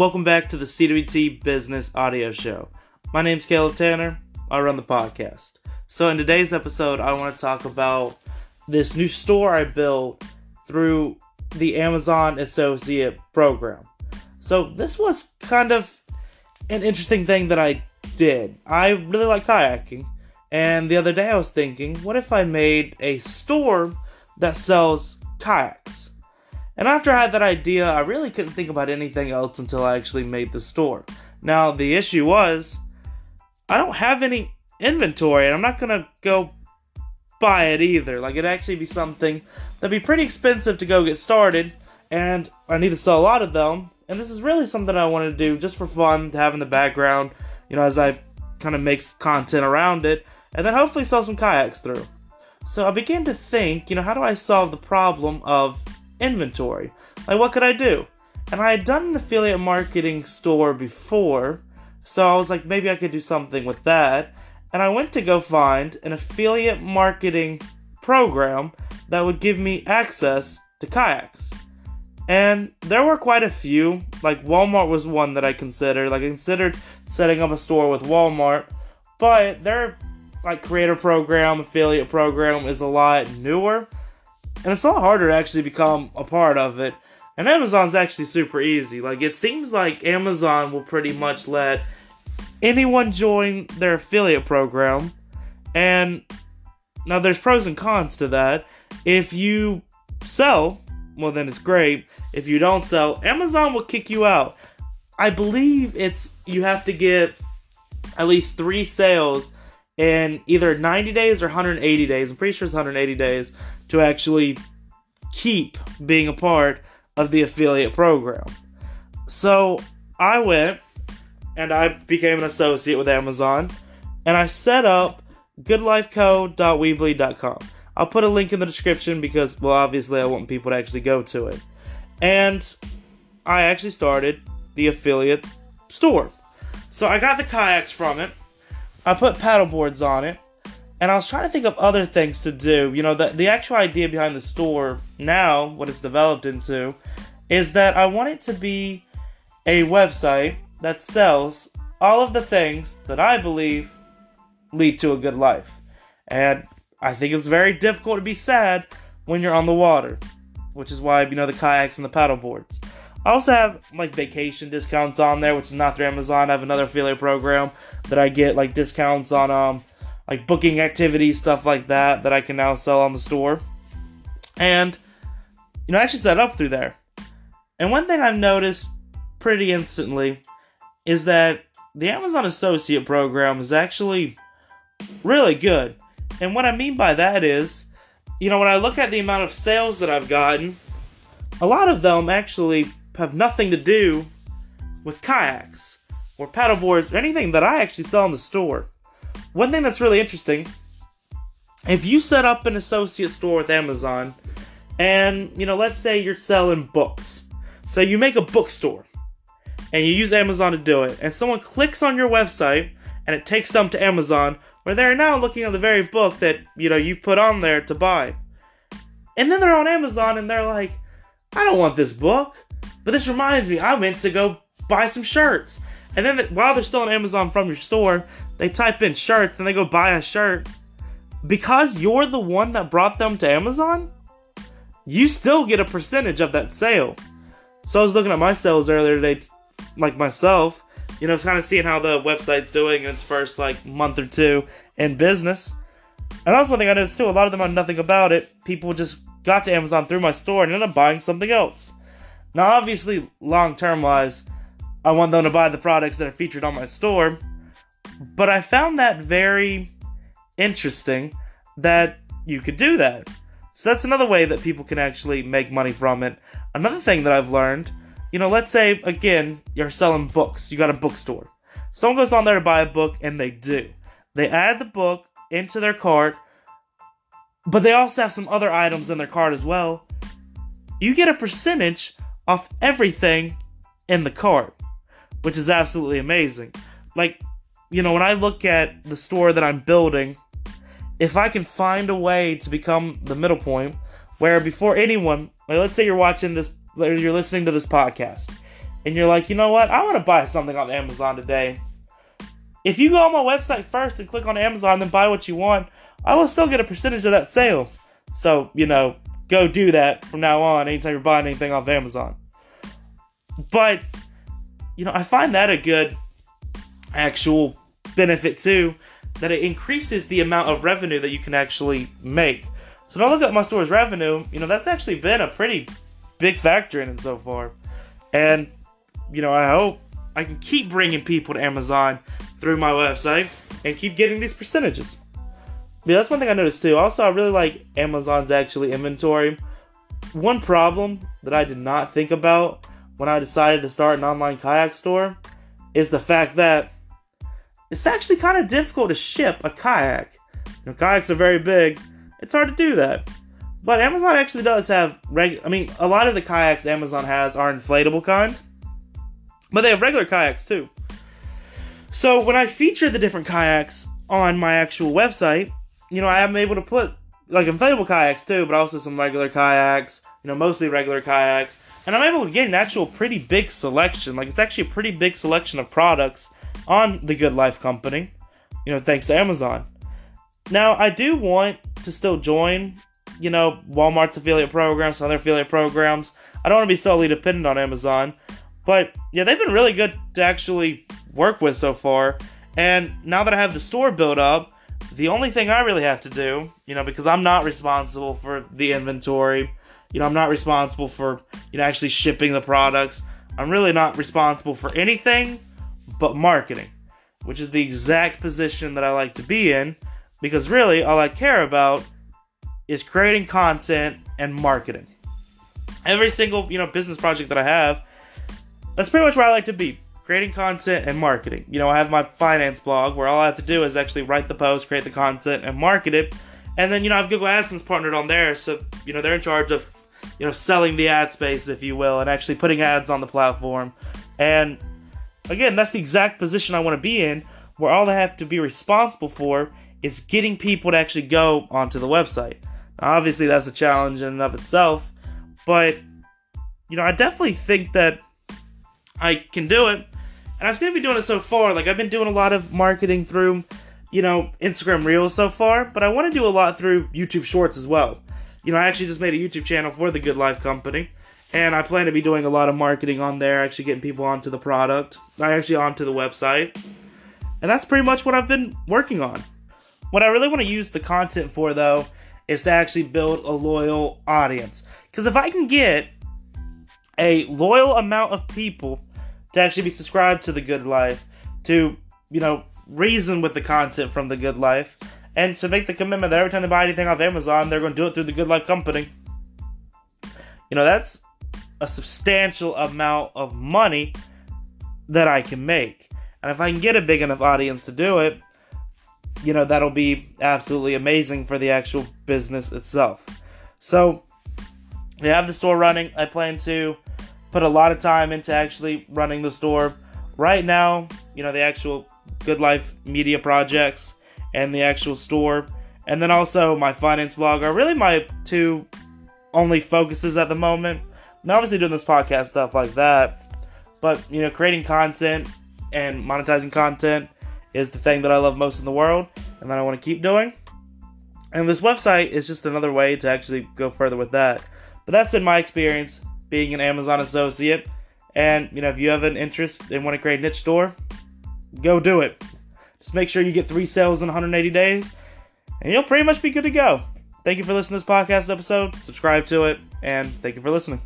Welcome back to the CWT Business Audio Show. My name's Caleb Tanner. I run the podcast. So in today's episode, I want to talk about this new store I built through the Amazon Associate Program. So this was kind of an interesting thing that I did. I really like kayaking, and the other day I was thinking, what if I made a store that sells kayaks? And after I had that idea, I really couldn't think about anything else until I actually made the store. Now, the issue was, I don't have any inventory, and I'm not going to go buy it either. Like, it'd actually be something that'd be pretty expensive to go get started, and I need to sell a lot of them. And this is really something I want to do just for fun, to have in the background, you know, as I kind of make content around it, and then hopefully sell some kayaks through. So I began to think, you know, how do I solve the problem of inventory? Like, what could I do? And I had done an affiliate marketing store before, so I was like, maybe I could do something with that. And I went to go find an affiliate marketing program that would give me access to kayaks. And there were quite a few. Like, Walmart was one that I considered. Like, I considered setting up a store with Walmart, but their like creator program, affiliate program is a lot newer, and it's a lot harder to actually become a part of it. And Amazon's actually super easy. Like, it seems like Amazon will pretty much let anyone join their affiliate program. And now there's pros and cons to that. If you sell, well, then it's great. If you don't sell, Amazon will kick you out. I believe it's you have to get at least 3 sales in either 90 days or 180 days. I'm pretty sure it's 180 days to actually keep being a part of the affiliate program. So I went and I became an associate with Amazon, and I set up goodlifeco.weebly.com. I'll put a link in the description because, well, obviously I want people to actually go to it. And I actually started the affiliate store. So I got the kayaks from it. I put paddle boards on it. And I was trying to think of other things to do. You know, the actual idea behind the store now, what it's developed into, is that I want it to be a website that sells all of the things that I believe lead to a good life. And I think it's very difficult to be sad when you're on the water, which is why, you know, the kayaks and the paddle boards. I also have, like, vacation discounts on there, which is not through Amazon. I have another affiliate program that I get, like, discounts on, like, booking activities, stuff like that, that I can now sell on the store. And, you know, I actually set up through there. And one thing I've noticed pretty instantly is that the Amazon Associate Program is actually really good. And what I mean by that is, you know, when I look at the amount of sales that I've gotten, a lot of them actually have nothing to do with kayaks or paddleboards or anything that I actually sell in the store. One thing that's really interesting, if you set up an associate store with Amazon and, you know, let's say you're selling books. So you make a bookstore and you use Amazon to do it, and someone clicks on your website and it takes them to Amazon, where they're now looking at the very book that, you know, you put on there to buy. And then they're on Amazon and they're like, I don't want this book, but this reminds me, I went to go buy some shirts. And then while they're still on Amazon from your store, they type in shirts and they go buy a shirt. Because you're the one that brought them to Amazon, you still get a percentage of that sale. So I was looking at my sales earlier today, like myself, you know, it's kind of seeing how the website's doing in its first, like, month or two in business. And that's one thing I noticed, too. A lot of them have nothing about it. People just got to Amazon through my store and ended up buying something else. Now, obviously, long-term-wise, I want them to buy the products that are featured on my store. But I found that very interesting that you could do that. So that's another way that people can actually make money from it. Another thing that I've learned, you know, let's say, again, you're selling books. You got a bookstore. Someone goes on there to buy a book, and they do. They add the book into their cart, but they also have some other items in their cart as well. You get a percentage off everything in the cart, which is absolutely amazing. Like, you know, when I look at the store that I'm building, if I can find a way to become the middle point, where before anyone, like, let's say you're listening to this podcast, and you're like, you know what? I want to buy something on Amazon today. If you go on my website first and click on Amazon, then buy what you want, I will still get a percentage of that sale. So, you know, go do that from now on anytime you're buying anything off Amazon. But, you know, I find that a good actual benefit too, that it increases the amount of revenue that you can actually make. So now look at my store's revenue, you know, that's actually been a pretty big factor in it so far. And, you know, I hope I can keep bringing people to Amazon through my website and keep getting these percentages. Yeah, that's one thing I noticed too. Also, I really like Amazon's actually inventory. One problem that I did not think about when I decided to start an online kayak store is the fact that it's actually kind of difficult to ship a kayak. You know, kayaks are very big. It's hard to do that. But Amazon actually does have a lot of the kayaks Amazon has are inflatable kind. But they have regular kayaks too. So when I feature the different kayaks on my actual website, you know, I am able to put like inflatable kayaks too, but also some regular kayaks, you know, mostly regular kayaks. And I'm able to get an actual pretty big selection. Like, it's actually a pretty big selection of products on the Good Life Company, you know, thanks to Amazon. Now, I do want to still join, you know, Walmart's affiliate programs, other affiliate programs. I don't want to be solely dependent on Amazon. But, yeah, they've been really good to actually work with so far. And now that I have the store built up, the only thing I really have to do, you know, because I'm not responsible for the inventory, you know, I'm not responsible for, you know, actually shipping the products. I'm really not responsible for anything but marketing, which is the exact position that I like to be in, because really all I care about is creating content and marketing. Every single, you know, business project that I have, that's pretty much where I like to be, creating content and marketing. You know, I have my finance blog where all I have to do is actually write the post, create the content, and market it. And then, you know, I have Google AdSense partnered on there, so, you know, they're in charge of, you know, selling the ad space, if you will, and actually putting ads on the platform. And again, that's the exact position I want to be in, where all I have to be responsible for is getting people to actually go onto the website. Now, obviously, that's a challenge in and of itself, but, you know, I definitely think that I can do it, and I've seen me doing it so far. Like, I've been doing a lot of marketing through, you know, Instagram Reels so far, but I want to do a lot through YouTube Shorts as well. You know, I actually just made a YouTube channel for the Good Life Company, and I plan to be doing a lot of marketing on there, actually getting people onto the product, onto the website, and that's pretty much what I've been working on. What I really want to use the content for, though, is to actually build a loyal audience, because if I can get a loyal amount of people to actually be subscribed to the Good Life, to, you know, reason with the content from the Good Life, and to make the commitment that every time they buy anything off Amazon, they're going to do it through the Good Life Company. You know, that's a substantial amount of money that I can make. And if I can get a big enough audience to do it, you know, that'll be absolutely amazing for the actual business itself. So, they have the store running. I plan to put a lot of time into actually running the store. Right now, you know, the actual Good Life Media projects and the actual store, and then also my finance blog are really my two only focuses at the moment. I'm obviously doing this podcast stuff like that, but, you know, creating content and monetizing content is the thing that I love most in the world and that I want to keep doing. And this website is just another way to actually go further with that. But that's been my experience being an Amazon associate. And, you know, if you have an interest and want to create a niche store, go do it. Just make sure you get 3 sales in 180 days, and you'll pretty much be good to go. Thank you for listening to this podcast episode. Subscribe to it, and thank you for listening.